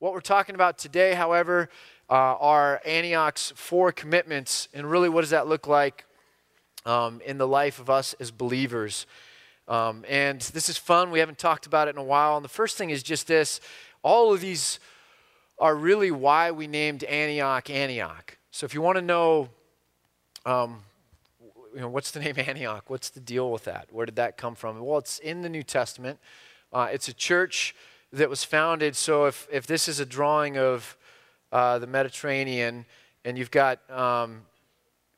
What we're talking about today, however, are Antioch's four commitments, and really what does that look like in the life of us as believers. And this is fun. We haven't talked about it in a while. And the first thing is just this. All of these are really why we named Antioch, Antioch. So if you want to know, what's the name Antioch? What's the deal with that? Where did that come from? Well, it's in the New Testament. It's a church that was founded. So if this is a drawing of the Mediterranean, and you've got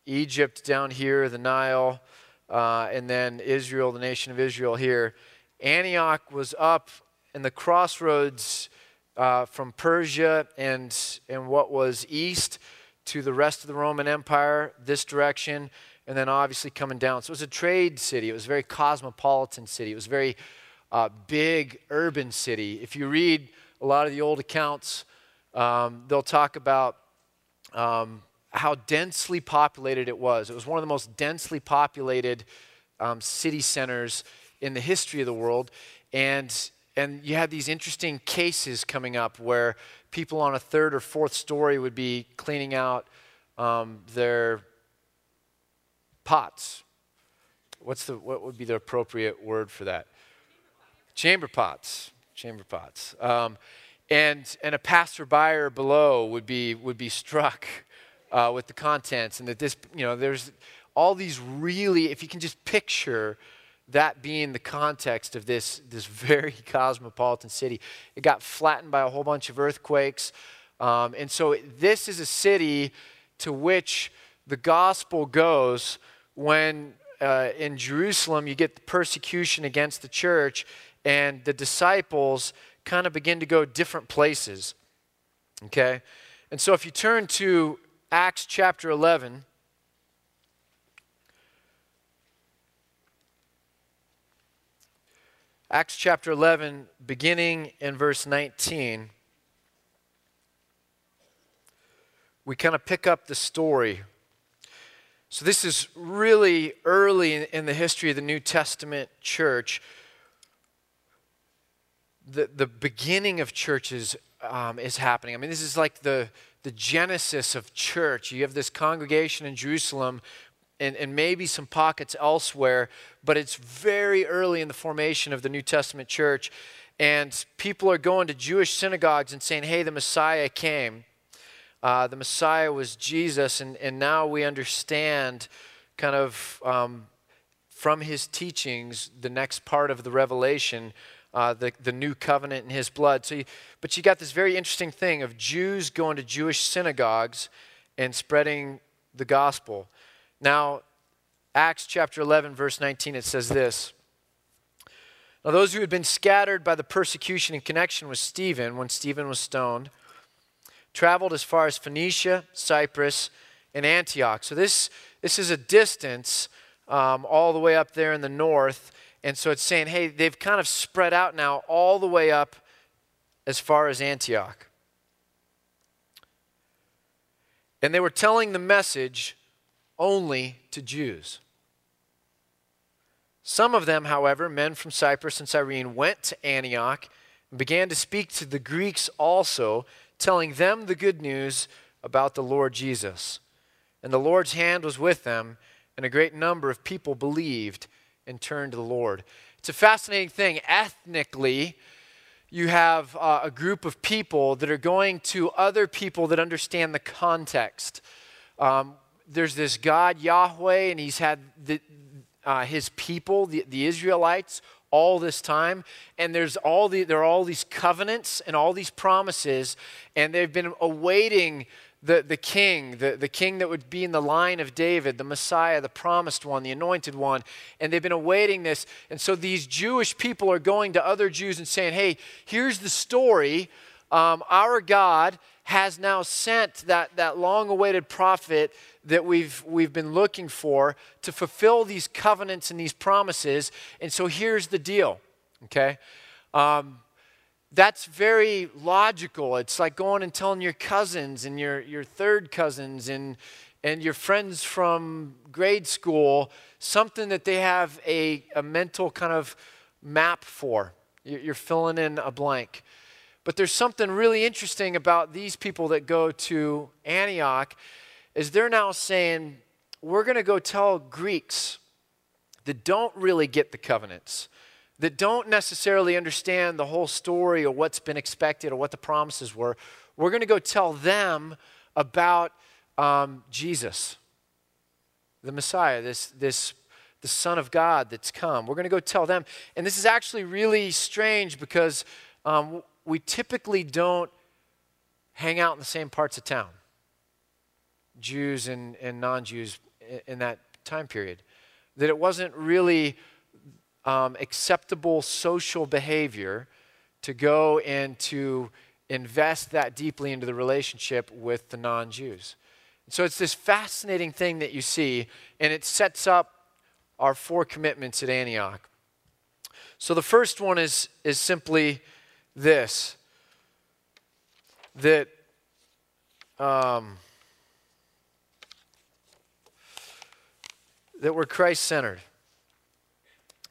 Egypt down here, the Nile, and then Israel, the nation of Israel here. Antioch was up in the crossroads from Persia and what was east to the rest of the Roman Empire, this direction, and then obviously coming down. So it was a trade city. It was a very cosmopolitan city. It was a very big urban city. If you read a lot of the old accounts, they'll talk about how densely populated it was. It was one of the most densely populated city centers in the history of the world. And you had these interesting cases coming up where people on a third or fourth story would be cleaning out their pots. What would be the appropriate word for that? Chamber pots. Chamber pots. And a passerby below would be struck with the contents, and that this, there's all these really, if you can just picture that being the context of this very cosmopolitan city. It got flattened by a whole bunch of earthquakes, and so this is a city to which the gospel goes when in Jerusalem you get the persecution against the church, and the disciples kind of begin to go different places, okay? And so if you turn to Acts chapter 11. Acts chapter 11, beginning in verse 19. We kind of pick up the story. So this is really early in the history of the New Testament church. The beginning of churches is happening. I mean, this is like the genesis of church. You have this congregation in Jerusalem and maybe some pockets elsewhere, but it's very early in the formation of the New Testament church. And people are going to Jewish synagogues and saying, hey, the Messiah came. The Messiah was Jesus, and now we understand kind of from his teachings, the next part of the revelation, the new covenant in his blood. But you got this very interesting thing of Jews going to Jewish synagogues and spreading the gospel. Now, Acts chapter 11, verse 19, it says this. Now, those who had been scattered by the persecution in connection with Stephen, when Stephen was stoned, traveled as far as Phoenicia, Cyprus, and Antioch. So this is a distance all the way up there in the north. And so it's saying, hey, they've kind of spread out now all the way up as far as Antioch. And they were telling the message only to Jews. Some of them, however, men from Cyprus and Cyrene, went to Antioch and began to speak to the Greeks also, telling them the good news about the Lord Jesus. And the Lord's hand was with them, and a great number of people believed and turn to the Lord. It's a fascinating thing. Ethnically, you have a group of people that are going to other people that understand the context. There's this God, Yahweh, and he's had his people, the Israelites, all this time. And there are all these covenants and all these promises, and they've been awaiting the king, the king that would be in the line of David, the Messiah, the promised one, the anointed one. And they've been awaiting this. And so these Jewish people are going to other Jews and saying, hey, here's the story. Our God has now sent that long-awaited prophet that we've been looking for to fulfill these covenants and these promises. And so here's the deal, okay? That's very logical. It's like going and telling your cousins and your third cousins and your friends from grade school something that they have a mental kind of map for. You're filling in a blank. But there's something really interesting about these people that go to Antioch is they're now saying, we're going to go tell Greeks that don't really get the covenants, that don't necessarily understand the whole story or what's been expected or what the promises were. We're going to go tell them about Jesus, the Messiah, the Son of God that's come. We're going to go tell them. And this is actually really strange because we typically don't hang out in the same parts of town, Jews and non-Jews in that time period, that it wasn't really acceptable social behavior to go and to invest that deeply into the relationship with the non-Jews. So it's this fascinating thing that you see, and it sets up our four commitments at Antioch. So the first one is simply this, that that we're Christ-centered.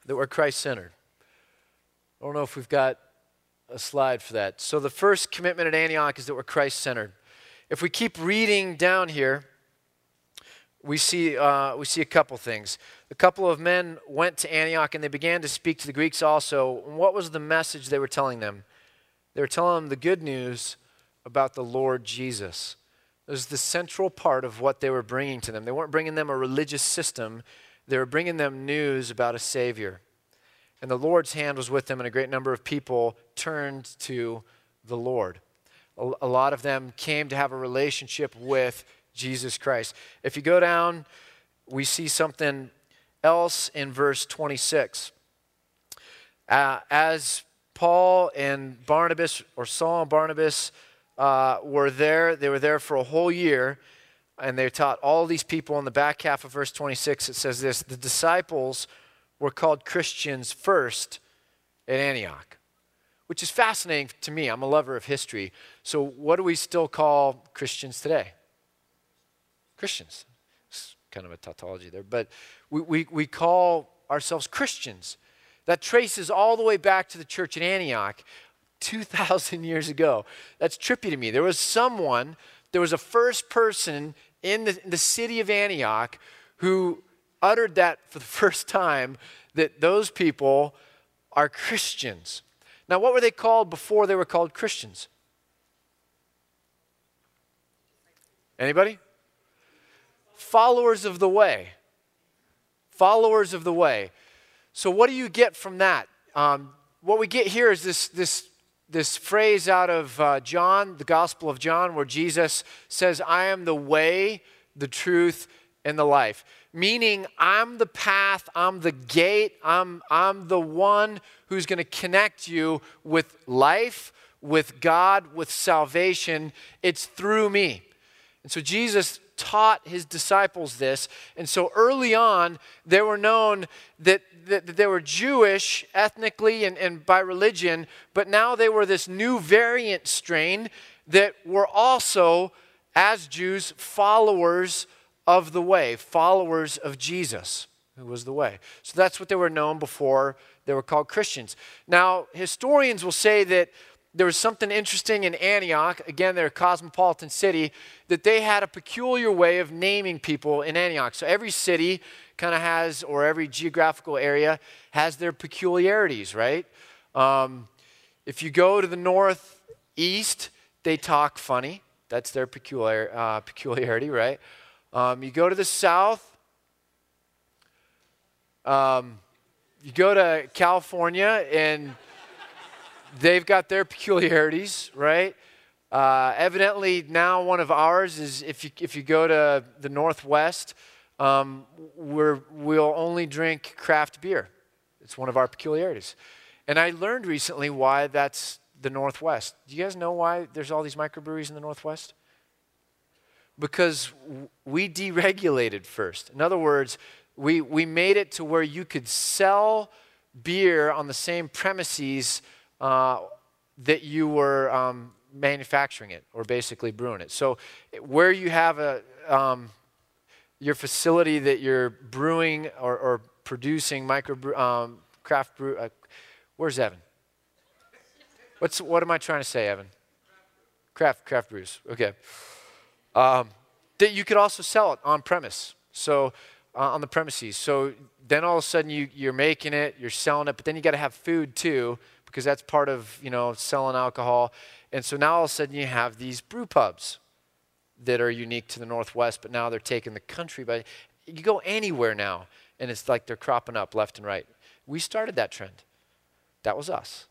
That we're Christ-centered. I don't know if we've got a slide for that. So the first commitment at Antioch is that we're Christ-centered. If we keep reading down here, we see a couple things. A couple of men went to Antioch and they began to speak to the Greeks also. And what was the message they were telling them? They were telling them the good news about the Lord Jesus. It was the central part of what they were bringing to them. They weren't bringing them a religious system. They were bringing them news about a Savior. And the Lord's hand was with them, and a great number of people turned to the Lord. A lot of them came to have a relationship with Jesus Christ. If you go down, we see something else in verse 26. As Paul and Barnabas, or Saul and Barnabas, were there. They were there for a whole year, and they taught all these people. In the back half of verse 26, it says this: the disciples were called Christians first at Antioch, which is fascinating to me. I'm a lover of history. So what do we still call Christians today? Christians. It's kind of a tautology there, but we call ourselves Christians. That traces all the way back to the church at Antioch 2,000 years ago. That's trippy to me. There was a first person in the city of Antioch who uttered that for the first time, that those people are Christians. Now, what were they called before they were called Christians? Anybody? Followers of the way. Followers of the way. So what do you get from that? What we get here is this phrase out of John, the Gospel of John, where Jesus says, I am the way, the truth, and the life. Meaning, I'm the path, I'm the gate, I'm the one who's going to connect you with life, with God, with salvation. It's through me. And so Jesus taught his disciples this. And so early on, they were known that they were Jewish ethnically and by religion, but now they were this new variant strain that were also, as Jews, followers of the way, followers of Jesus, who was the way. So that's what they were known before they were called Christians. Now, historians will say that there was something interesting in Antioch, again, they're a cosmopolitan city, that they had a peculiar way of naming people in Antioch. So every city kind of has, or every geographical area has their peculiarities, right? If you go to the northeast, they talk funny. That's their peculiarity, right? You go to the south, you go to California, and they've got their peculiarities, right? Evidently, now one of ours is if you go to the Northwest, we'll only drink craft beer. It's one of our peculiarities. And I learned recently why that's the Northwest. Do you guys know why there's all these microbreweries in the Northwest? Because we deregulated first. In other words, we made it to where you could sell beer on the same premises that you were manufacturing it or basically brewing it. So where you have your facility that you're brewing or producing craft brew, where's Evan? What am I trying to say, Evan? Craft brews. Okay. That you could also sell it on premise. So on the premises. So then all of a sudden you're making it, you're selling it, but then you got to have food too, because that's part of, you know, selling alcohol. And so now all of a sudden you have these brew pubs that are unique to the Northwest, but now they're taking the country by. You go anywhere now, and it's like they're cropping up left and right. We started that trend. That was us.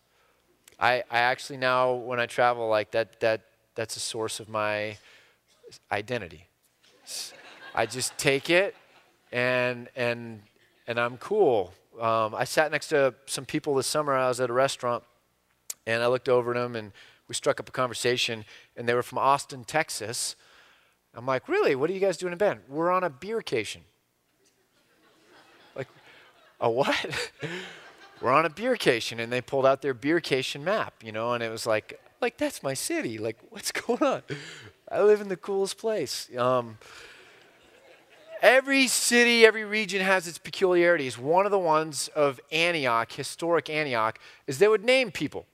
I actually now, when I travel, like that's a source of my identity. I just take it, and I'm cool. I sat next to some people this summer. I was at a restaurant, and I looked over at them, and we struck up a conversation, and they were from Austin, Texas. I'm like, really? What are you guys doing in Bend? We're on a beercation. Like, a what? We're on a beercation. And they pulled out their beercation map, you know, and it was like, that's my city. Like, what's going on? I live in the coolest place. Every city, every region has its peculiarities. One of the ones of Antioch, historic Antioch, is they would name people.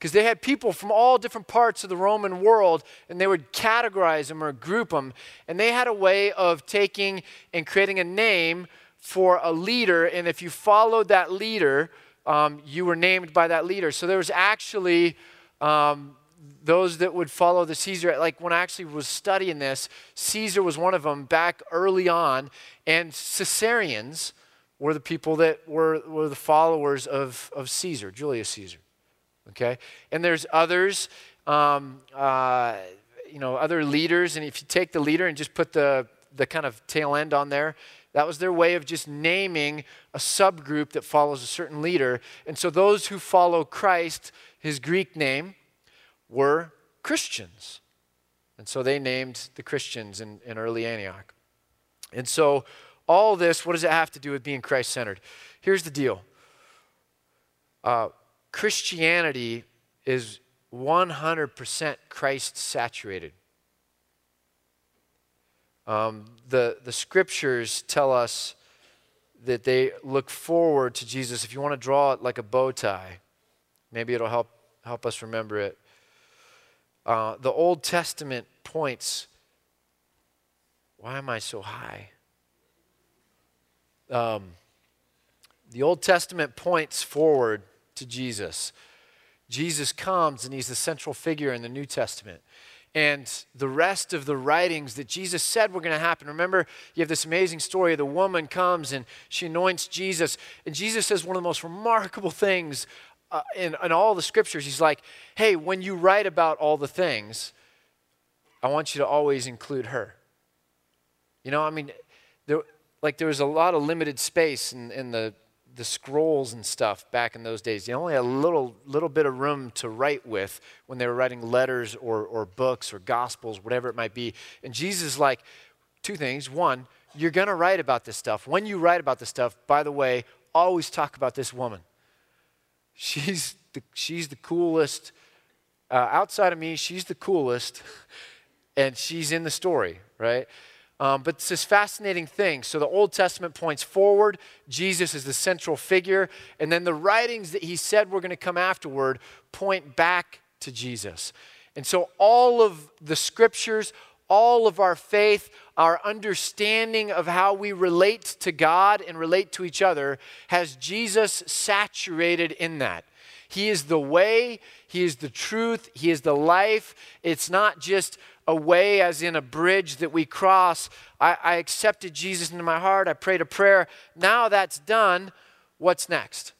Because they had people from all different parts of the Roman world, and they would categorize them or group them. And they had a way of taking and creating a name for a leader. And if you followed that leader, you were named by that leader. So there was actually those that would follow the Caesar. Like when I actually was studying this, Caesar was one of them back early on. And Caesareans were the people that were the followers of Caesar, Julius Caesar. Okay, and there's others, you know, other leaders. And if you take the leader and just put the kind of tail end on there, that was their way of just naming a subgroup that follows a certain leader. And so those who follow Christ, his Greek name, were Christians. And so they named the Christians in early Antioch. And so all this, what does it have to do with being Christ-centered? Here's the deal. Christianity is 100% Christ-saturated. The scriptures tell us that they look forward to Jesus. If you want to draw it like a bow tie, maybe it'll help us remember it. The Old Testament points, why am I so high? The Old Testament points forward to Jesus. Jesus comes and he's the central figure in the New Testament. And the rest of the writings that Jesus said were going to happen. Remember, you have this amazing story. The woman comes and she anoints Jesus. And Jesus says one of the most remarkable things in all the scriptures. He's like, hey, when you write about all the things, I want you to always include her. You know, I mean, there was a lot of limited space in the scrolls and stuff back in those days. They only had a little bit of room to write with when they were writing letters or books or gospels, whatever it might be. And Jesus is like, two things. One, you're going to write about this stuff. When you write about this stuff, by the way, always talk about this woman. She's the coolest. Outside of me, she's the coolest. And she's in the story, right? But it's this fascinating thing. So the Old Testament points forward. Jesus is the central figure. And then the writings that he said were going to come afterward point back to Jesus. And so all of the scriptures, all of our faith, our understanding of how we relate to God and relate to each other has Jesus saturated in that. He is the way, he is the truth, he is the life. It's not just a way as in a bridge that we cross. I accepted Jesus into my heart, I prayed a prayer. Now that's done, what's next?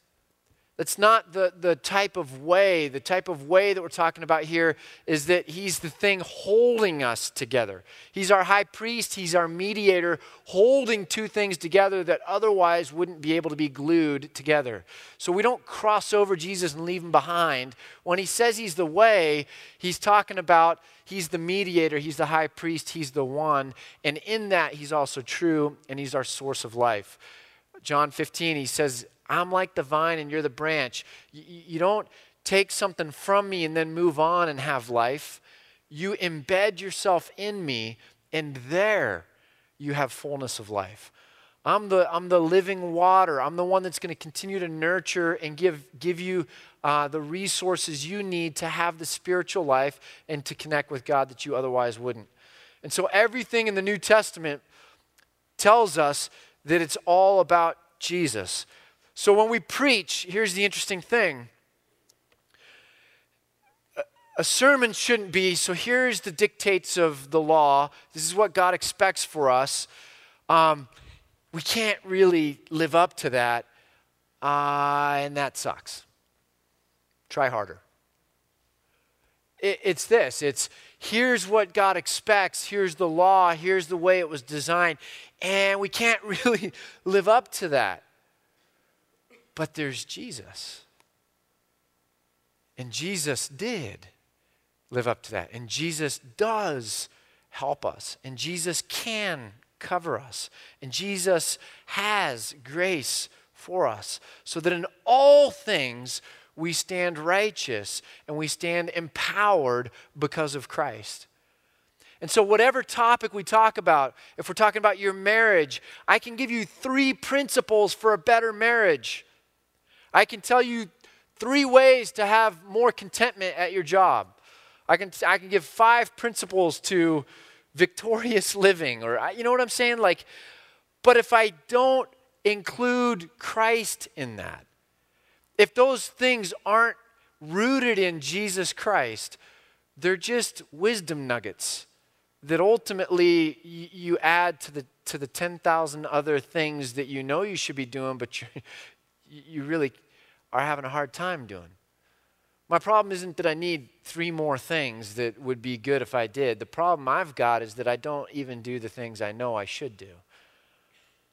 That's not the type of way. The type of way that we're talking about here is that he's the thing holding us together. He's our high priest. He's our mediator, holding two things together that otherwise wouldn't be able to be glued together. So we don't cross over Jesus and leave him behind. When he says he's the way, he's talking about he's the mediator, he's the high priest, he's the one. And in that, he's also true, and he's our source of life. John 15, he says, I'm like the vine and you're the branch. You don't take something from me and then move on and have life. You embed yourself in me, and there you have fullness of life. I'm the living water. I'm the one that's going to continue to nurture and give you the resources you need to have the spiritual life and to connect with God that you otherwise wouldn't. And so everything in the New Testament tells us that it's all about Jesus. So when we preach, here's the interesting thing. A sermon shouldn't be, so here's the dictates of the law. This is what God expects for us. We can't really live up to that, and that sucks. Try harder. It's this. It's here's what God expects. Here's the law. Here's the way it was designed. And we can't really live up to that. But there's Jesus. And Jesus did live up to that. And Jesus does help us. And Jesus can cover us. And Jesus has grace for us. So that in all things, we stand righteous and we stand empowered because of Christ. And so whatever topic we talk about, if we're talking about your marriage, I can give you 3 principles for a better marriage. I can tell you 3 ways to have more contentment at your job. I can give 5 principles to victorious living, or you know what I'm saying? Like, but if I don't include Christ in that, if those things aren't rooted in Jesus Christ, they're just wisdom nuggets that ultimately you add to the 10,000 other things that you know you should be doing, but you really are having a hard time doing. My problem isn't that I need 3 more things that would be good if I did. The problem I've got is that I don't even do the things I know I should do.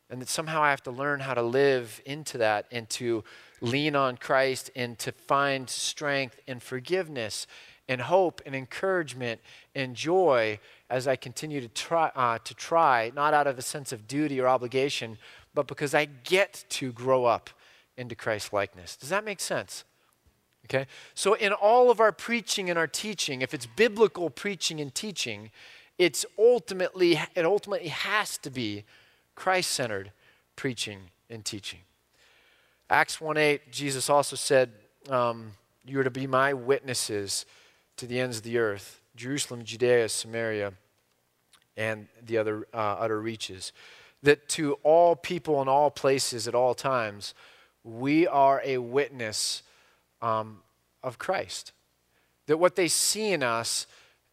And that somehow I have to learn how to live into that and to lean on Christ and to find strength and forgiveness and hope and encouragement and joy as I continue to try, not out of a sense of duty or obligation, but because I get to grow up into Christ's likeness. Does that make sense? Okay? So in all of our preaching and our teaching, if it's biblical preaching and teaching, it ultimately has to be Christ-centered preaching and teaching. Acts 1:8, Jesus also said, you are to be my witnesses to the ends of the earth, Jerusalem, Judea, Samaria, and the other utter reaches. That to all people in all places at all times, we are a witness of Christ. That what they see in us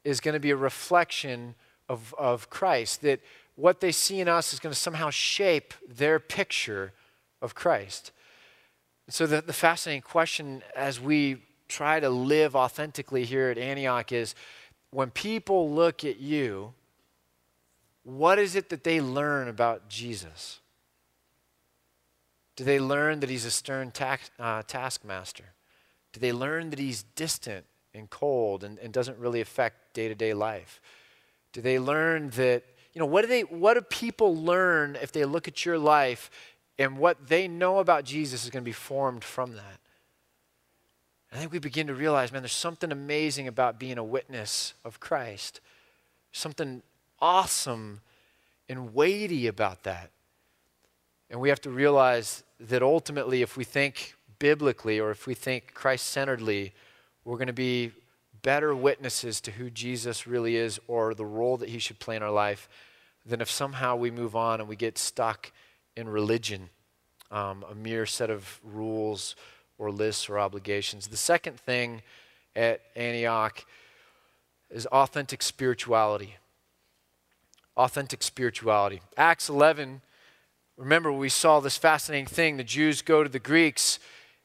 is going to be a reflection of Christ. That what they see in us is going to somehow shape their picture of Christ. So the fascinating question as we try to live authentically here at Antioch is, when people look at you, what is it that they learn about Jesus? Do they learn that he's a stern taskmaster? Do they learn that he's distant and cold and doesn't really affect day-to-day life? Do they learn that, you know, what do people learn if they look at your life? And what they know about Jesus is going to be formed from that. I think we begin to realize, man, there's something amazing about being a witness of Christ. Something awesome and weighty about that. And we have to realize that ultimately, if we think biblically or if we think Christ-centeredly, we're going to be better witnesses to who Jesus really is or the role that he should play in our life than if somehow we move on and we get stuck in religion, a mere set of rules or lists or obligations. The second thing at Antioch is authentic spirituality. Authentic spirituality. Acts 11, remember we saw this fascinating thing. The Jews go to the Greeks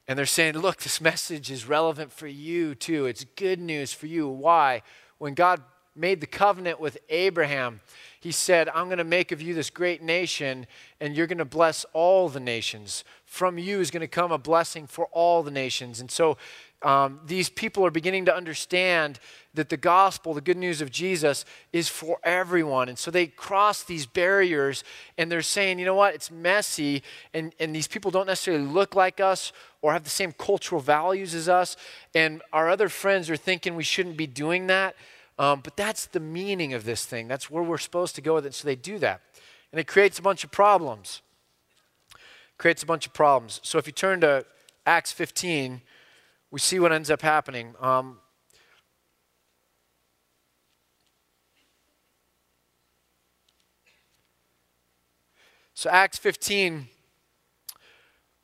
and they're saying, look, this message is relevant for you too. It's good news for you. Why? When God made the covenant with Abraham, he said, I'm going to make of you this great nation, and you're going to bless all the nations. From you is going to come a blessing for all the nations. And so these people are beginning to understand that the gospel, the good news of Jesus, is for everyone. And so they cross these barriers, and they're saying, you know what, it's messy, and these people don't necessarily look like us or have the same cultural values as us, and our other friends are thinking we shouldn't be doing that. But that's the meaning of this thing. That's where we're supposed to go with it. So they do that. And it creates a bunch of problems. creates a bunch of problems. So if you turn to Acts 15, we see what ends up happening. So Acts 15,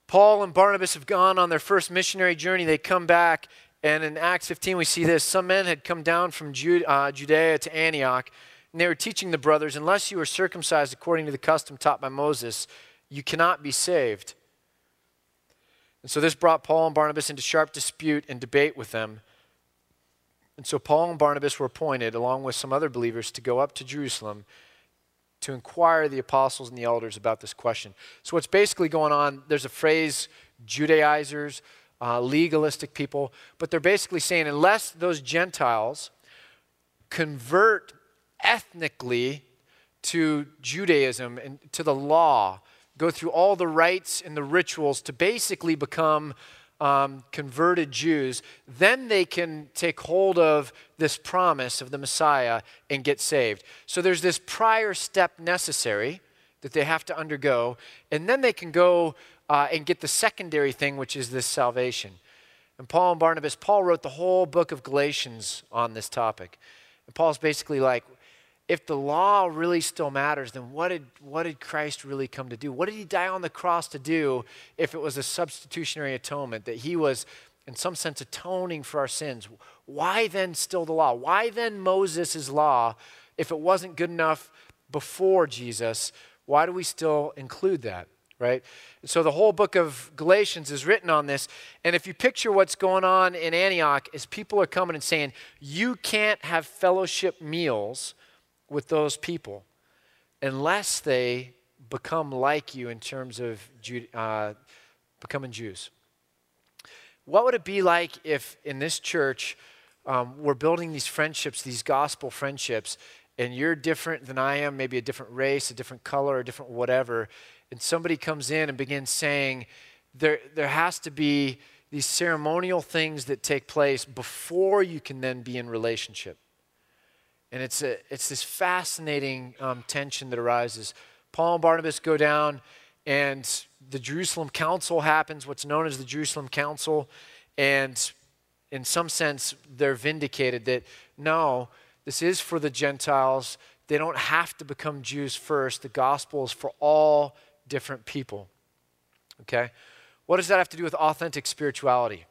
Paul and Barnabas have gone on their first missionary journey. They come back, and in Acts 15 we see this. Some men had come down from Judea to Antioch, and they were teaching the brothers, unless you are circumcised according to the custom taught by Moses, you cannot be saved. And so this brought Paul and Barnabas into sharp dispute and debate with them. And so Paul and Barnabas were appointed, along with some other believers, to go up to Jerusalem to inquire the apostles and the elders about this question. So what's basically going on, there's a phrase, Judaizers, legalistic people, but they're basically saying unless those Gentiles convert ethnically to Judaism and to the law, go through all the rites and the rituals to basically become converted Jews, then they can take hold of this promise of the Messiah and get saved. So there's this prior step necessary that they have to undergo, and then they can go and get the secondary thing, which is this salvation. And Paul and Barnabas, Paul wrote the whole book of Galatians on this topic. And Paul's basically like, if the law really still matters, then what did Christ really come to do? What did he die on the cross to do if it was a substitutionary atonement, that he was, in some sense, atoning for our sins? Why then still the law? Why then Moses' law, if it wasn't good enough before Jesus? Why do we still include that, right? And so the whole book of Galatians is written on this. And if you picture what's going on in Antioch, is people are coming and saying, you can't have fellowship meals with those people unless they become like you in terms of becoming Jews. What would it be like if in this church we're building these friendships, these gospel friendships, and you're different than I am, maybe a different race, a different color, a different whatever, and somebody comes in and begins saying there has to be these ceremonial things that take place before you can then be in relationship. And it's this fascinating tension that arises. Paul and Barnabas go down, and the Jerusalem Council happens, what's known as the Jerusalem Council. And in some sense, they're vindicated that, no, this is for the Gentiles. They don't have to become Jews first. The gospel is for all different people. Okay? What does that have to do with authentic spirituality?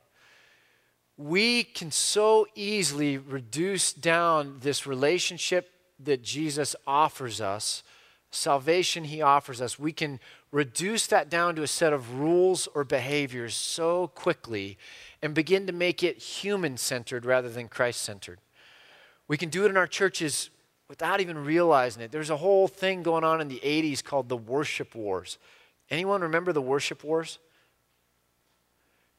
We can so easily reduce down this relationship that Jesus offers us, salvation he offers us. We can reduce that down to a set of rules or behaviors so quickly and begin to make it human-centered rather than Christ-centered. We can do it in our churches without even realizing it. There's a whole thing going on in the 80s called the Worship Wars. Anyone remember the Worship Wars?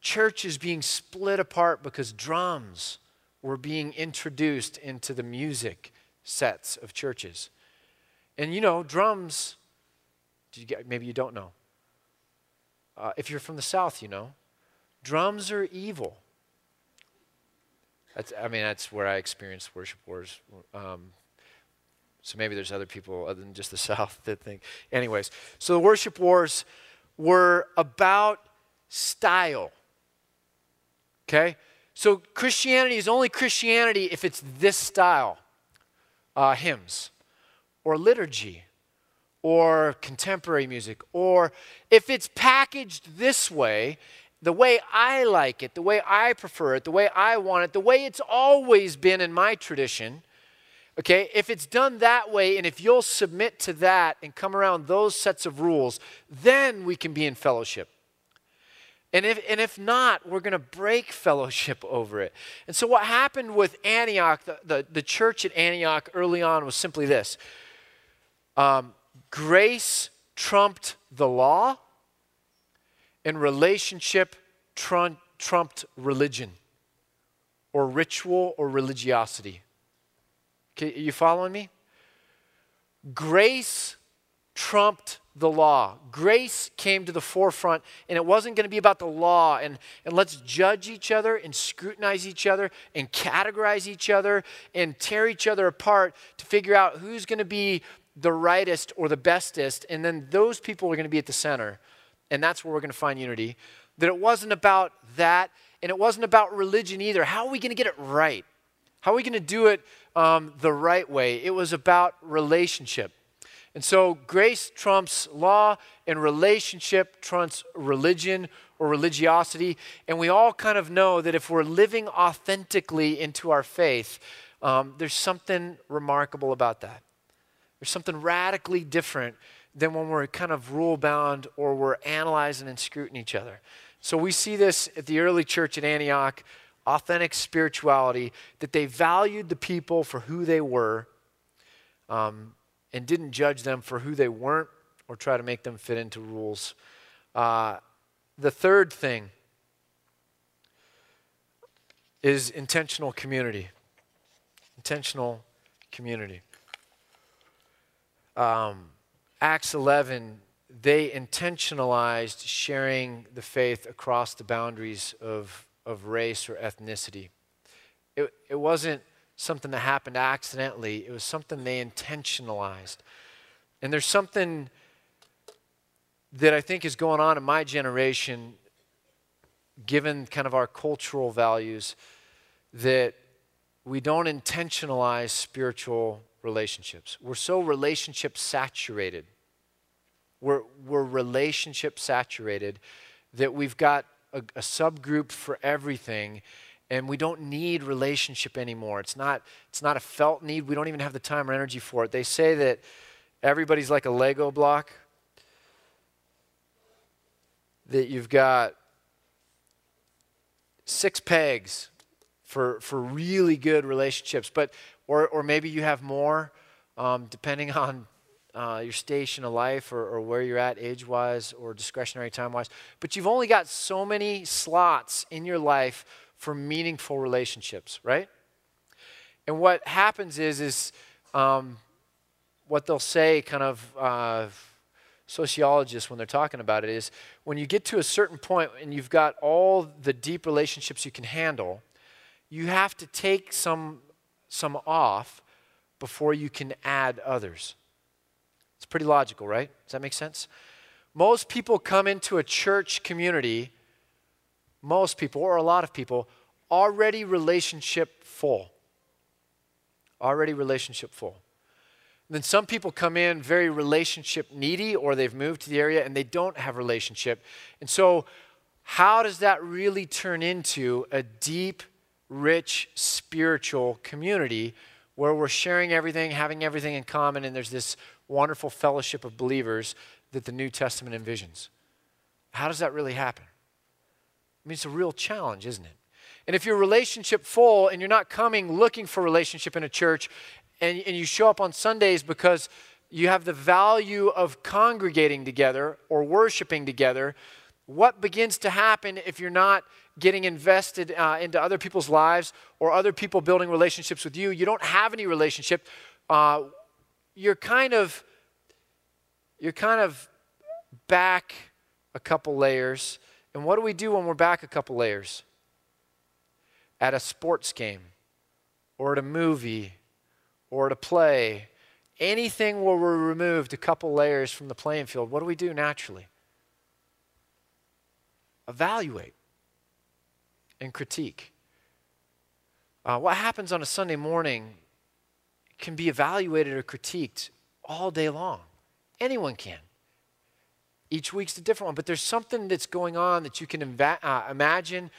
Church is being split apart because drums were being introduced into the music sets of churches. And you know, drums, maybe you don't know. If you're from the South, you know. Drums are evil. That's where I experienced Worship Wars. So maybe there's other people other than just the South that think. Anyways, so the Worship Wars were about style. Okay? So Christianity is only Christianity if it's this style. Hymns or liturgy or contemporary music, or if it's packaged this way, the way I like it, the way I prefer it, the way I want it, the way it's always been in my tradition. Okay? If it's done that way and if you'll submit to that and come around those sets of rules, then we can be in fellowship. And if not, we're going to break fellowship over it. And so what happened with Antioch, the church at Antioch early on was simply this. Grace trumped the law, and relationship trumped religion or ritual or religiosity. Okay, are you following me? Grace trumped the law. Grace came to the forefront, and it wasn't going to be about the law and let's judge each other and scrutinize each other and categorize each other and tear each other apart to figure out who's going to be the rightest or the bestest, and then those people are going to be at the center. and that's where we're going to find unity, that it wasn't about that, and it wasn't about religion either. How are we going to get it right? How are we going to do it the right way? It was about relationship. And so grace trumps law, and relationship trumps religion or religiosity. And we all kind of know that if we're living authentically into our faith, there's something remarkable about that. There's something radically different than when we're kind of rule-bound or we're analyzing and scrutinizing each other. So we see this at the early church at Antioch, authentic spirituality, that they valued the people for who they were, and didn't judge them for who they weren't or try to make them fit into rules. The third thing is intentional community. Intentional community. Acts 11, they intentionalized sharing the faith across the boundaries of race or ethnicity. It wasn't something that happened accidentally. It was something they intentionalized. And there's something that I think is going on in my generation, given kind of our cultural values, that we don't intentionalize spiritual relationships. We're so relationship saturated. We're relationship saturated that we've got a subgroup for everything. And we don't need relationship anymore. It's not a felt need. We don't even have the time or energy for it. They say that everybody's like a Lego block, that you've got 6 pegs for really good relationships, but or maybe you have more, depending on your station of life or where you're at age-wise or discretionary time-wise. But you've only got so many slots in your life for meaningful relationships, right? And what happens is what they'll say, kind of sociologists when they're talking about it, is when you get to a certain point and you've got all the deep relationships you can handle, you have to take some off before you can add others. It's pretty logical, right? Does that make sense? Most people come into a church community, most people, or a lot of people, already relationship full. Already relationship full. And then some people come in very relationship needy, or they've moved to the area and they don't have relationship. And so how does that really turn into a deep, rich, spiritual community where we're sharing everything, having everything in common, and there's this wonderful fellowship of believers that the New Testament envisions? How does that really happen? I mean, it's a real challenge, isn't it? And if you're relationship full and you're not coming looking for relationship in a church, and you show up on Sundays because you have the value of congregating together or worshiping together, what begins to happen if you're not getting invested into other people's lives or other people building relationships with you? You don't have any relationship. You're kind of back a couple layers. And what do we do when we're back a couple layers? At a sports game, or at a movie, or at a play, anything where we're removed a couple layers from the playing field, what do we do naturally? Evaluate and critique. What happens on a Sunday morning can be evaluated or critiqued all day long. Anyone can. Each week's a different one, but there's something that's going on that you can imagine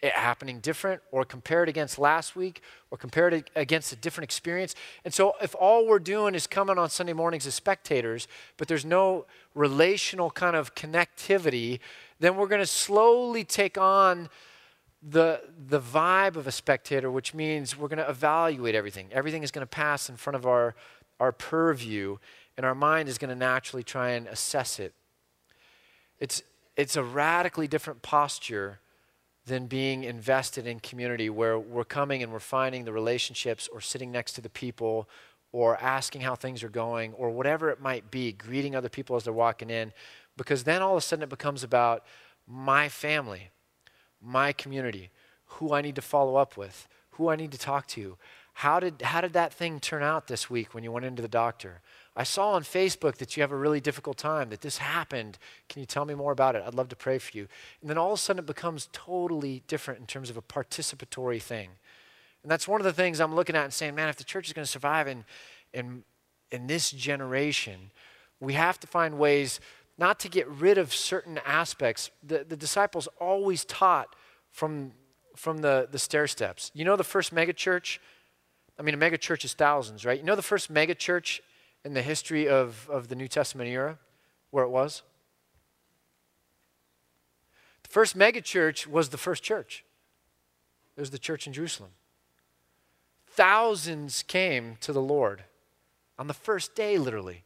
it happening different, or compare it against last week, or compare it against a different experience. And so if all we're doing is coming on Sunday mornings as spectators, but there's no relational kind of connectivity, then we're going to slowly take on the vibe of a spectator, which means we're going to evaluate everything. Everything is going to pass in front of our purview, and our mind is going to naturally try and assess it. It's a radically different posture than being invested in community, where we're coming and we're finding the relationships, or sitting next to the people, or asking how things are going, or whatever it might be, greeting other people as they're walking in, because then all of a sudden it becomes about my family, my community, who I need to follow up with, who I need to talk to, How did that thing turn out this week when you went into the doctor? I saw on Facebook that you have a really difficult time, that this happened. Can you tell me more about it? I'd love to pray for you. And then all of a sudden it becomes totally different in terms of a participatory thing. And that's one of the things I'm looking at and saying, man, if the church is going to survive in this generation, we have to find ways not to get rid of certain aspects. The disciples always taught from the stair steps. You know the first mega church? I mean, a mega church is thousands, right? You know the first mega church in the history of the New Testament era, where it was? The first mega church was the first church. It was the church in Jerusalem. Thousands came to the Lord on the first day, literally.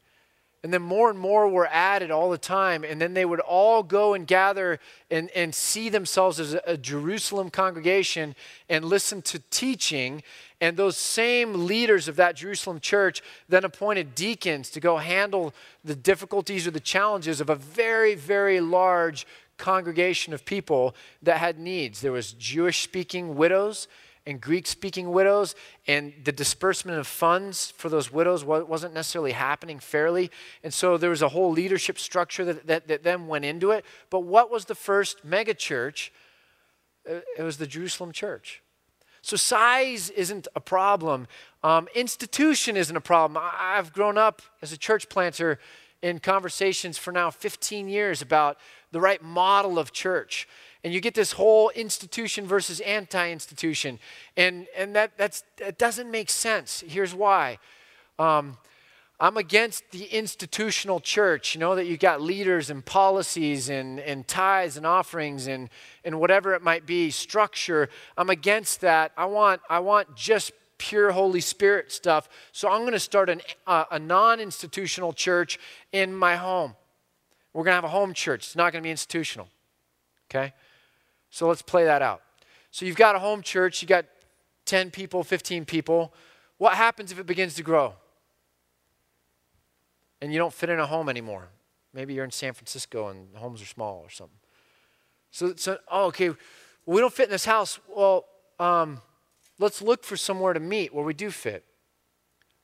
And then more and more were added all the time. And then they would all go and gather and see themselves as a Jerusalem congregation and listen to teaching. And those same leaders of that Jerusalem church then appointed deacons to go handle the difficulties or the challenges of a very, very large congregation of people that had needs. There was Jewish-speaking widows and Greek-speaking widows, and the disbursement of funds for those widows wasn't necessarily happening fairly. And so there was a whole leadership structure that then went into it. But what was the first mega church? It was the Jerusalem church. So size isn't a problem. Institution isn't a problem. I've grown up as a church planter in conversations for now 15 years about the right model of church. And you get this whole institution versus anti-institution. And that doesn't make sense. Here's why. I'm against the institutional church, you know, that you got leaders and policies and tithes and offerings and whatever it might be, structure. I'm against that. I want just pure Holy Spirit stuff. So I'm going to start a non-institutional church in my home. We're going to have a home church. It's not going to be institutional. Okay? So let's play that out. So you've got a home church. You've got 10 people, 15 people. What happens if it begins to grow? And you don't fit in a home anymore. Maybe you're in San Francisco and homes are small or something. So oh, okay, we don't fit in this house. Well, let's look for somewhere to meet where we do fit.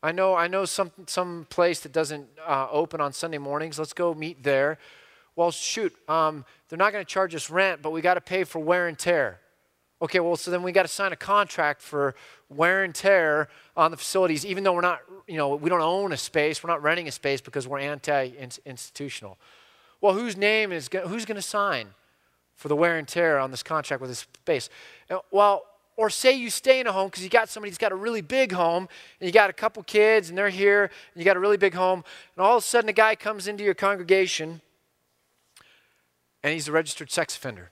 I know some place that doesn't open on Sunday mornings. Let's go meet there. Well, shoot, they're not going to charge us rent, but we got to pay for wear and tear. Okay, well, so then we got to sign a contract for wear and tear on the facilities, even though we're not, you know, we don't own a space, we're not renting a space because we're anti-institutional. Well, who's going to sign for the wear and tear on this contract with this space? Well, or say you stay in a home because you got somebody who's got a really big home and you got a couple kids and they're here and you got a really big home and all of a sudden a guy comes into your congregation. And he's a registered sex offender.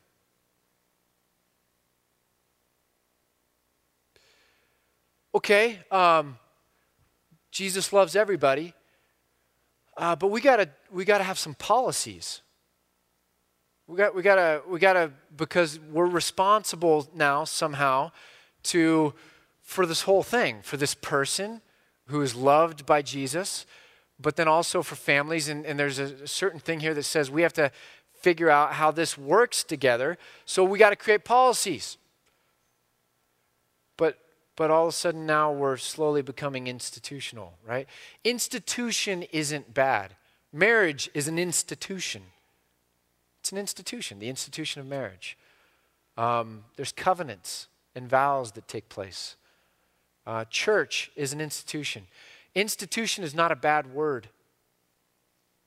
Okay, Jesus loves everybody, but we gotta have some policies. We gotta because we're responsible now somehow for this whole thing, for this person who is loved by Jesus, but then also for families. And there's a certain thing here that says we have to figure out how this works together. So we got to create policies. But all of a sudden now we're slowly becoming institutional, right? Institution isn't bad. Marriage is an institution. It's an institution, the institution of marriage. There's covenants and vows that take place. Church is an institution. Institution is not a bad word.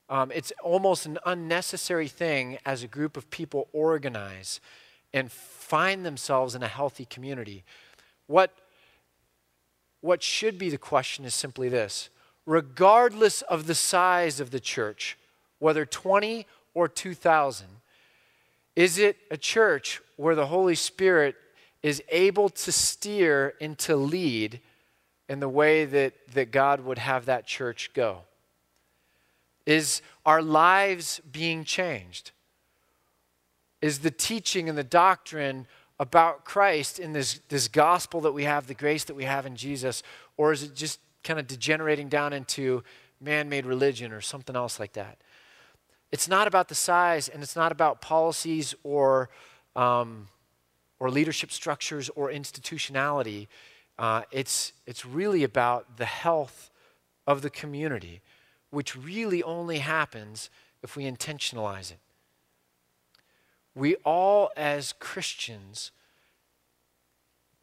It's almost an unnecessary thing as a group of people organize and find themselves in a healthy community. What should be the question is simply this. Regardless of the size of the church, whether 20 or 2,000, is it a church where the Holy Spirit is able to steer and to lead in the way that God would have that church go? Is our lives being changed? Is the teaching and the doctrine about Christ in this gospel that we have, the grace that we have in Jesus, or is it just kind of degenerating down into man-made religion or something else like that? It's not about the size, and it's not about policies or leadership structures or institutionality. It's really about the health of the community, which really only happens if we intentionalize it. We all, as Christians,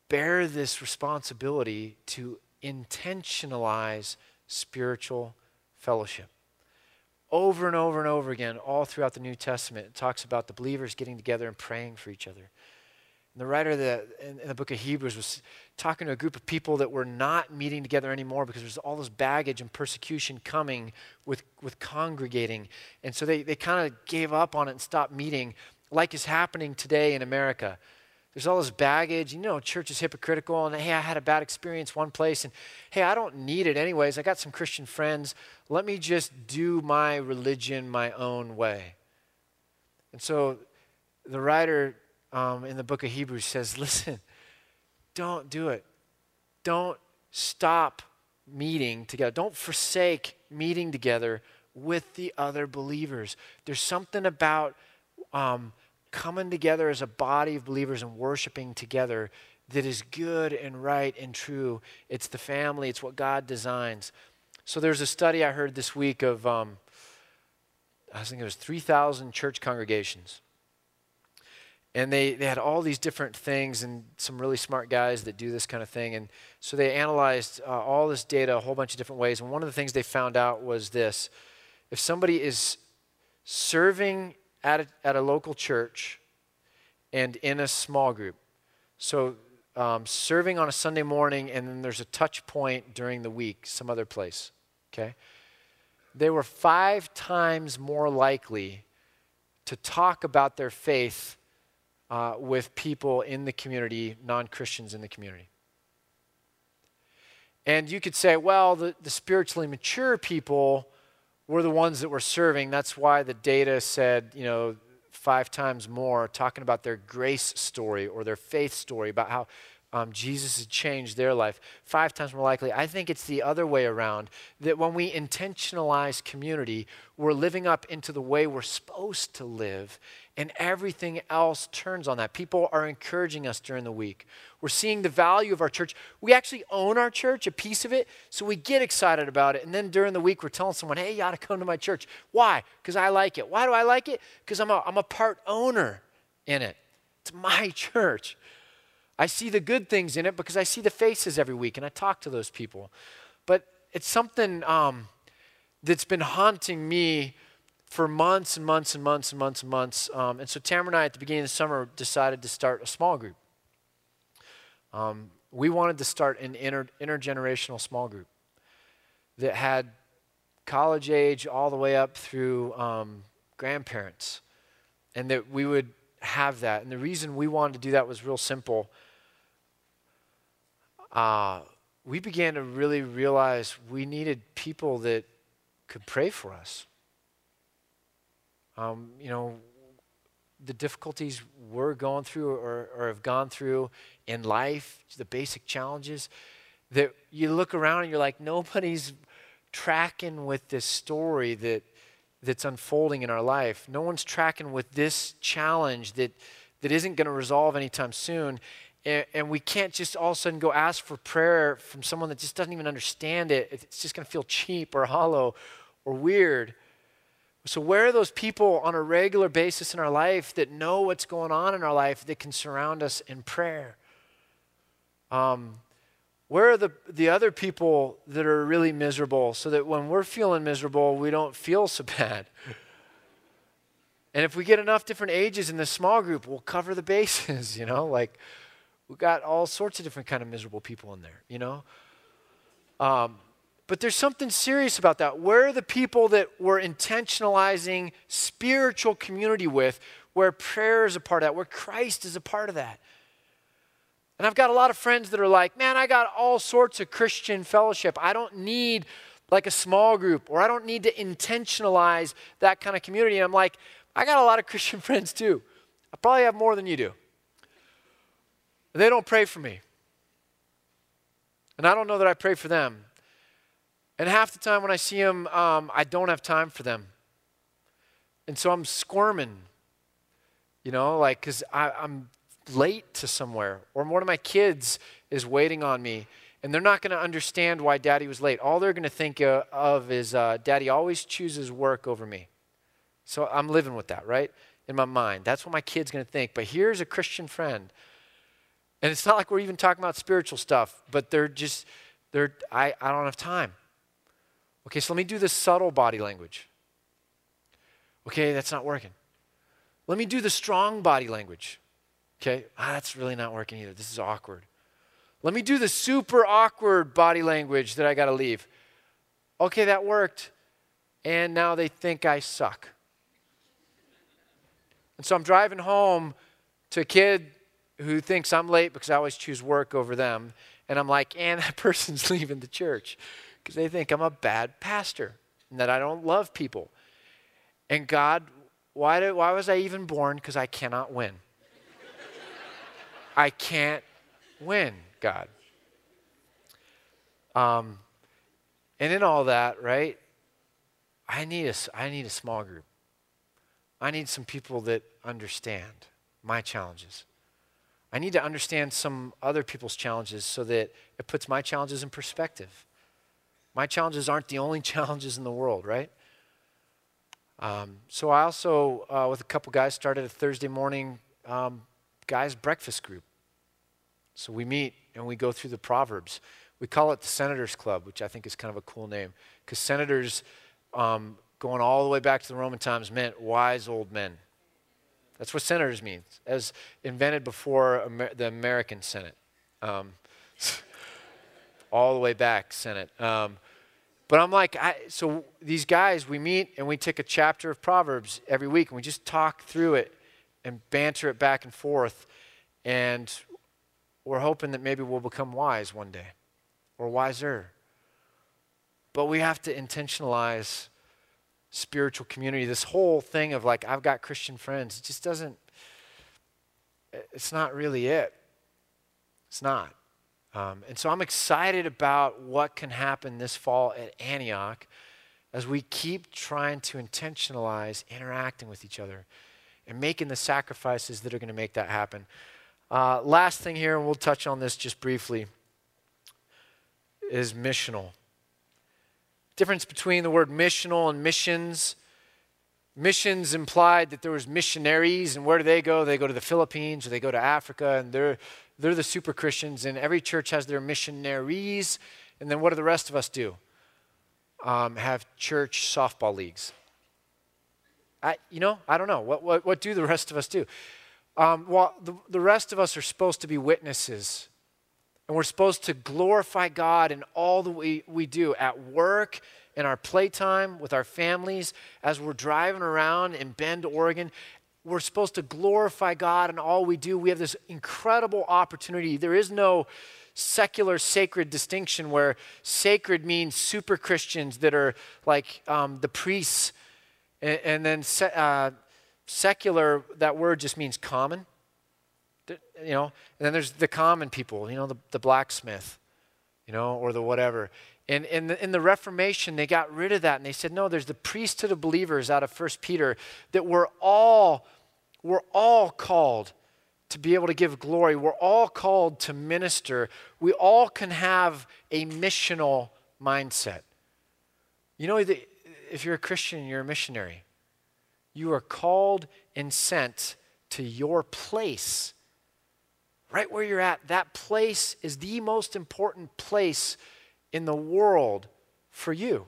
bear this responsibility to intentionalize spiritual fellowship. Over and over and over again, all throughout the New Testament, it talks about the believers getting together and praying for each other. And the writer in the book of Hebrews was talking to a group of people that were not meeting together anymore because there's all this baggage and persecution coming with congregating. And so they kind of gave up on it and stopped meeting, like is happening today in America. There's all this baggage, you know, church is hypocritical, and hey, I had a bad experience one place, and hey, I don't need it anyways. I got some Christian friends. Let me just do my religion my own way. And so the writer in the book of Hebrews says, listen, don't do it. Don't stop meeting together. Don't forsake meeting together with the other believers. There's something about coming together as a body of believers and worshiping together that is good and right and true. It's the family. It's what God designs. So there's a study I heard this week of, I think it was 3,000 church congregations. And they had all these different things and some really smart guys that do this kind of thing. And so they analyzed all this data a whole bunch of different ways. And one of the things they found out was this. If somebody is serving at a local church and in a small group. So serving on a Sunday morning, and then there's a touch point during the week, some other place, okay? They were 5 times more likely to talk about their faith with people in the community, non-Christians in the community. And you could say, well, the spiritually mature people were the ones that were serving. That's why the data said, you know, 5 times more, talking about their grace story or their faith story, about how Jesus has changed their life. 5 times more likely. I think it's the other way around, that when we intentionalize community, we're living up into the way we're supposed to live, and everything else turns on that. People are encouraging us during the week. We're seeing the value of our church. We actually own our church, a piece of it, so we get excited about it. And then during the week, we're telling someone, hey, you ought to come to my church. Why? Because I like it. Why do I like it? Because I'm a part owner in it. It's my church. I see the good things in it because I see the faces every week, and I talk to those people. But it's something that's been haunting me for months and months and months and months and months. And so Tamara and I, at the beginning of the summer, decided to start a small group. We wanted to start an intergenerational small group that had college age all the way up through grandparents, and that we would have that. And the reason we wanted to do that was real simple. We began to really realize we needed people that could pray for us. You know, the difficulties we're going through or have gone through in life, the basic challenges, that you look around and you're like, nobody's tracking with this story that's unfolding in our life. No one's tracking with this challenge that isn't going to resolve anytime soon. And we can't just all of a sudden go ask for prayer from someone that just doesn't even understand it. It's just going to feel cheap or hollow or weird. So where are those people on a regular basis in our life that know what's going on in our life, that can surround us in prayer? Where are the other people that are really miserable, so that when we're feeling miserable, we don't feel so bad? And if we get enough different ages in this small group, we'll cover the bases, you know? Like, we've got all sorts of different kind of miserable people in there, you know? But there's something serious about that. Where are the people that we're intentionalizing spiritual community with, where prayer is a part of that, where Christ is a part of that? And I've got a lot of friends that are like, man, I got all sorts of Christian fellowship. I don't need like a small group, or I don't need to intentionalize that kind of community. And I'm like, I got a lot of Christian friends too. I probably have more than you do. They don't pray for me. And I don't know that I pray for them. And half the time when I see them, I don't have time for them. And so I'm squirming, you know, like, because I'm late to somewhere, or one of my kids is waiting on me, and they're not going to understand why Daddy was late. All they're going to think of is Daddy always chooses work over me. So I'm living with that, right? In my mind. That's what my kid's going to think. But here's a Christian friend. And it's not like we're even talking about spiritual stuff, but they're just, I don't have time. Okay, so let me do the subtle body language. Okay, that's not working. Let me do the strong body language. Okay, that's really not working either. This is awkward. Let me do the super awkward body language that I got to leave. Okay, that worked. And now they think I suck. And so I'm driving home to a kid who thinks I'm late because I always choose work over them. And I'm like, and that person's leaving the church because they think I'm a bad pastor and that I don't love people. And God, why was I even born? Because I cannot win. I can't win, God. And in all that, right, I need a small group. I need some people that understand my challenges. I need to understand some other people's challenges so that it puts my challenges in perspective. My challenges aren't the only challenges in the world, right? So I also, with a couple guys, started a Thursday morning guys breakfast group. So we meet and we go through the Proverbs. We call it the Senators Club, which I think is kind of a cool name, because senators, going all the way back to the Roman times, meant wise old men. That's what senators means, as invented before the American Senate. All the way back, Senate. But I'm like, so these guys, we meet and we take a chapter of Proverbs every week and we just talk through it and banter it back and forth. And we're hoping that maybe we'll become wise one day or wiser. But we have to intentionalize spiritual community. This whole thing of like, I've got Christian friends, it just doesn't, it's not really it. It's not. And so I'm excited about what can happen this fall at Antioch as we keep trying to intentionalize interacting with each other and making the sacrifices that are going to make that happen. Last thing here, and we'll touch on this just briefly, is missional. Difference between the word missional and missions. Missions implied that there was missionaries, and where do they go? They go to the Philippines or they go to Africa, and they're the super Christians, and every church has their missionaries. And then what do the rest of us do? Have church softball leagues. I don't know. What do the rest of us do? Well, the rest of us are supposed to be witnesses. And we're supposed to glorify God in all that we do, at work, in our playtime, with our families, as we're driving around in Bend, Oregon. We're supposed to glorify God in all we do. We have this incredible opportunity. There is no secular sacred distinction where sacred means super Christians that are like the priests. And then secular, that word just means common. You know, and then there's the common people, you know, the blacksmith, you know, or the whatever. And in the Reformation, they got rid of that, and they said, no, there's the priesthood of believers out of First Peter, that we're all called to be able to give glory. We're all called to minister. We all can have a missional mindset. You know, if you're a Christian, you're a missionary. You are called and sent to your place. Right where you're at, that place is the most important place in the world for you.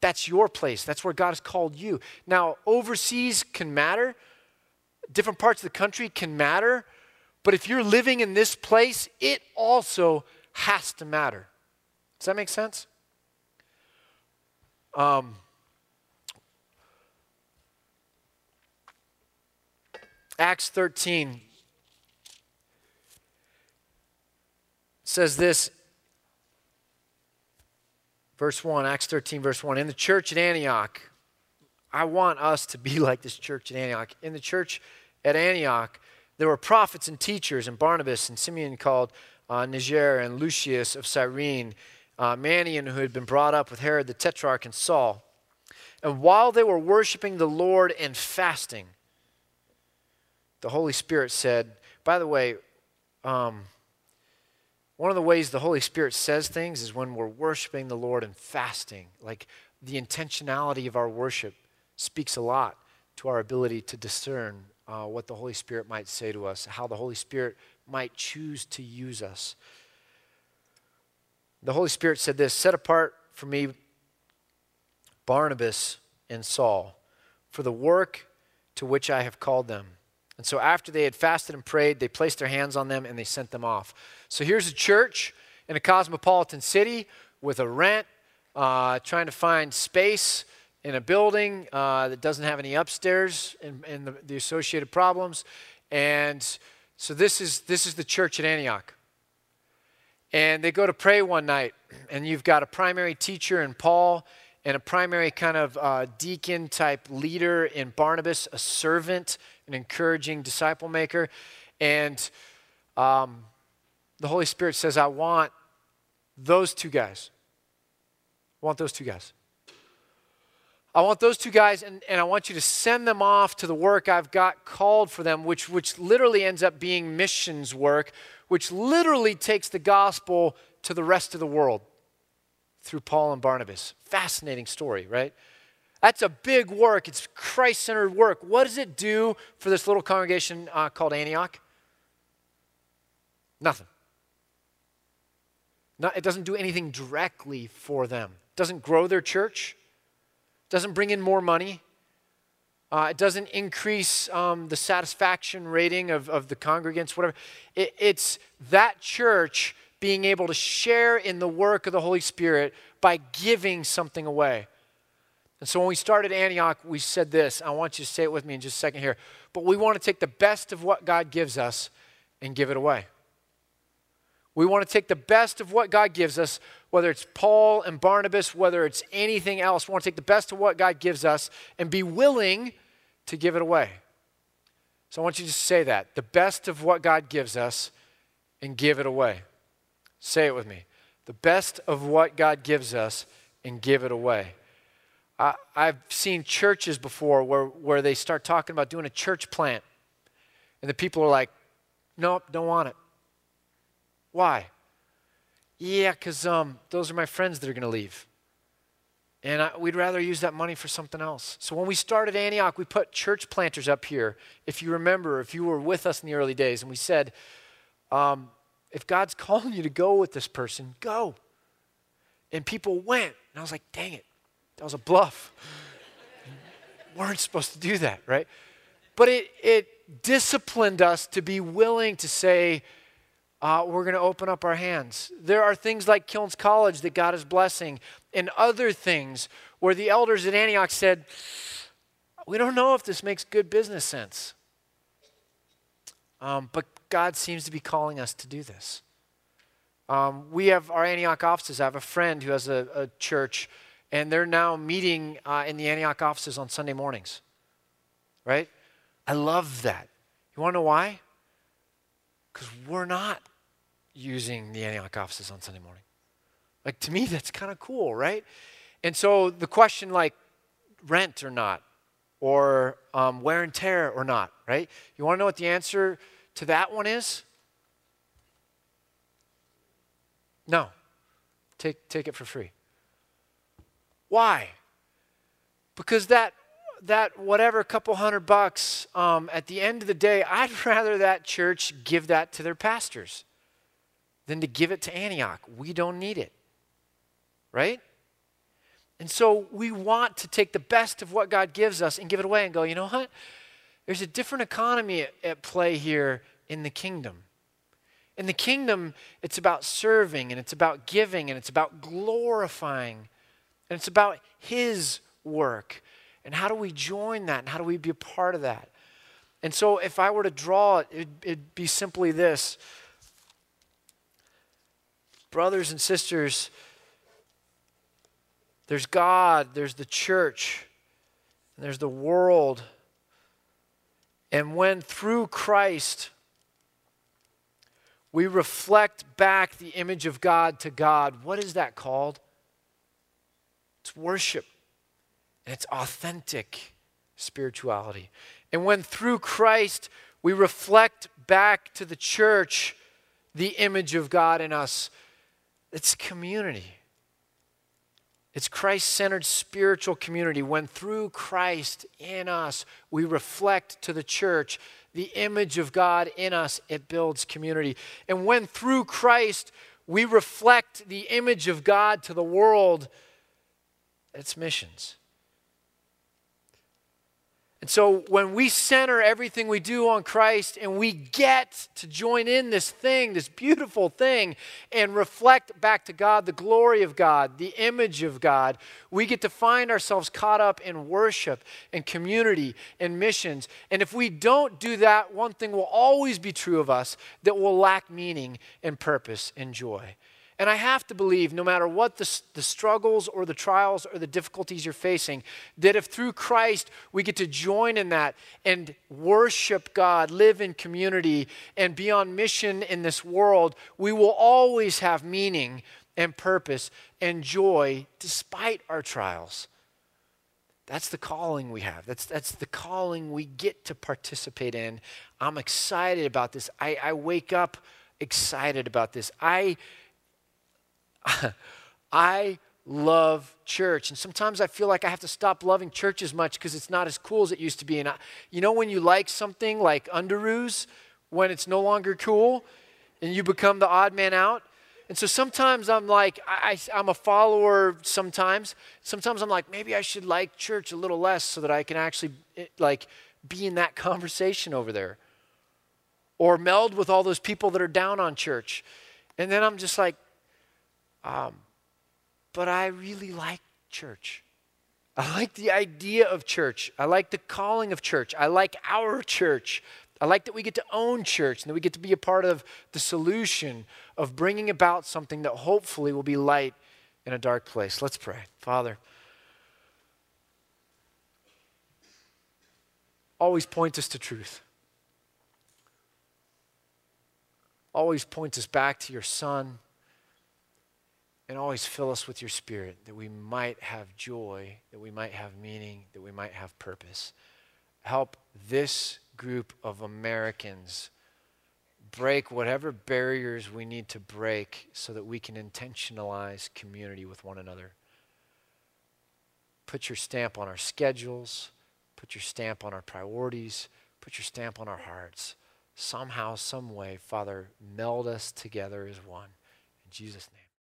That's your place. That's where God has called you. Now, overseas can matter. Different parts of the country can matter. But if you're living in this place, it also has to matter. Does that make sense? Acts 13 says this, verse 1, Acts 13, verse 1. In the church at Antioch, I want us to be like this church at Antioch. In the church at Antioch, there were prophets and teachers, and Barnabas and Simeon called Niger, and Lucius of Cyrene, Manian, who had been brought up with Herod the Tetrarch, and Saul. And while they were worshiping the Lord and fasting, the Holy Spirit said, By the way, one of the ways the Holy Spirit says things is when we're worshiping the Lord and fasting. Like, the intentionality of our worship speaks a lot to our ability to discern what the Holy Spirit might say to us, how the Holy Spirit might choose to use us. The Holy Spirit said this, "Set apart for me Barnabas and Saul for the work to which I have called them." And so after they had fasted and prayed, they placed their hands on them and they sent them off. So here's a church in a cosmopolitan city with a rent, trying to find space in a building that doesn't have any upstairs and the associated problems. And so this is the church at Antioch. And they go to pray one night, and you've got a primary teacher in Paul and a primary kind of deacon-type leader in Barnabas, a servant, an encouraging disciple maker. And the Holy Spirit says, "I want those two guys. I want those two guys. I want those two guys, and I want you to send them off to the work I've got called for them," which literally ends up being missions work, which literally takes the gospel to the rest of the world through Paul and Barnabas. Fascinating story, right? That's a big work. It's Christ-centered work. What does it do for this little congregation called Antioch? Nothing. No, it doesn't do anything directly for them. It doesn't grow their church. It doesn't bring in more money. It doesn't increase the satisfaction rating of the congregants, whatever. It's that church being able to share in the work of the Holy Spirit by giving something away. And so when we started Antioch, we said this. I want you to say it with me in just a second here. But we want to take the best of what God gives us and give it away. We want to take the best of what God gives us, whether it's Paul and Barnabas, whether it's anything else. We want to take the best of what God gives us and be willing to give it away. So I want you to say that. The best of what God gives us and give it away. Say it with me. The best of what God gives us and give it away. I've seen churches before where they start talking about doing a church plant. And the people are like, "Nope, don't want it." Why? "Yeah, because those are my friends that are going to leave. And we'd rather use that money for something else." So when we started Antioch, we put church planters up here. If you remember, if you were with us in the early days, and we said, if God's calling you to go with this person, go. And people went. And I was like, dang it. That was a bluff. We weren't supposed to do that, right? But it disciplined us to be willing to say, we're going to open up our hands. There are things like Kilns College that God is blessing and other things where the elders at Antioch said, "We don't know if this makes good business sense. But God seems to be calling us to do this." We have our Antioch offices. I have a friend who has a church, and they're now meeting in the Antioch offices on Sunday mornings, right? I love that. You want to know why? Because we're not using the Antioch offices on Sunday morning. Like, to me, that's kind of cool, right? And so the question, like, rent or not, or wear and tear or not, right? You want to know what the answer to that one is? No. Take it for free. Why? Because that whatever couple $100 at the end of the day, I'd rather that church give that to their pastors than to give it to Antioch. We don't need it, right? And so we want to take the best of what God gives us and give it away and go, you know what? There's a different economy at play here in the kingdom. In the kingdom, it's about serving, and it's about giving, and it's about glorifying, and it's about His work. And how do we join that? And how do we be a part of that? And so if I were to draw it, it'd be simply this. Brothers and sisters, there's God, there's the church, and there's the world. And when through Christ we reflect back the image of God to God, what is that called? It's worship. And it's authentic spirituality. And when through Christ we reflect back to the church the image of God in us. It's community. It's Christ-centered spiritual community when through Christ in us, we reflect to the church the image of God in us. It builds community. And when through Christ, we reflect the image of God to the world, it's missions. And so when we center everything we do on Christ and we get to join in this thing, this beautiful thing, and reflect back to God the glory of God, the image of God, we get to find ourselves caught up in worship and community and missions. And if we don't do that, one thing will always be true of us, that we'll lack meaning and purpose and joy. And I have to believe, no matter what the struggles or the trials or the difficulties you're facing, that if through Christ we get to join in that and worship God, live in community, and be on mission in this world, we will always have meaning and purpose and joy despite our trials. That's the calling we have. That's the calling we get to participate in. I'm excited about this. I wake up excited about this. I love church, and sometimes I feel like I have to stop loving church as much because it's not as cool as it used to be. And you know when you like something like underoos, when it's no longer cool, and you become the odd man out? And so sometimes I'm like, I'm a follower sometimes. Sometimes I'm like, maybe I should like church a little less so that I can actually like be in that conversation over there. Or meld with all those people that are down on church. And then I'm just like, but I really like church. I like the idea of church. I like the calling of church. I like our church. I like that we get to own church and that we get to be a part of the solution of bringing about something that hopefully will be light in a dark place. Let's pray. Father, always point us to truth. Always point us back to your Son. And always fill us with your Spirit, that we might have joy, that we might have meaning, that we might have purpose. Help this group of Americans break whatever barriers we need to break so that we can intentionalize community with one another. Put your stamp on our schedules. Put your stamp on our priorities. Put your stamp on our hearts. Somehow, some way, Father, meld us together as one. In Jesus' name.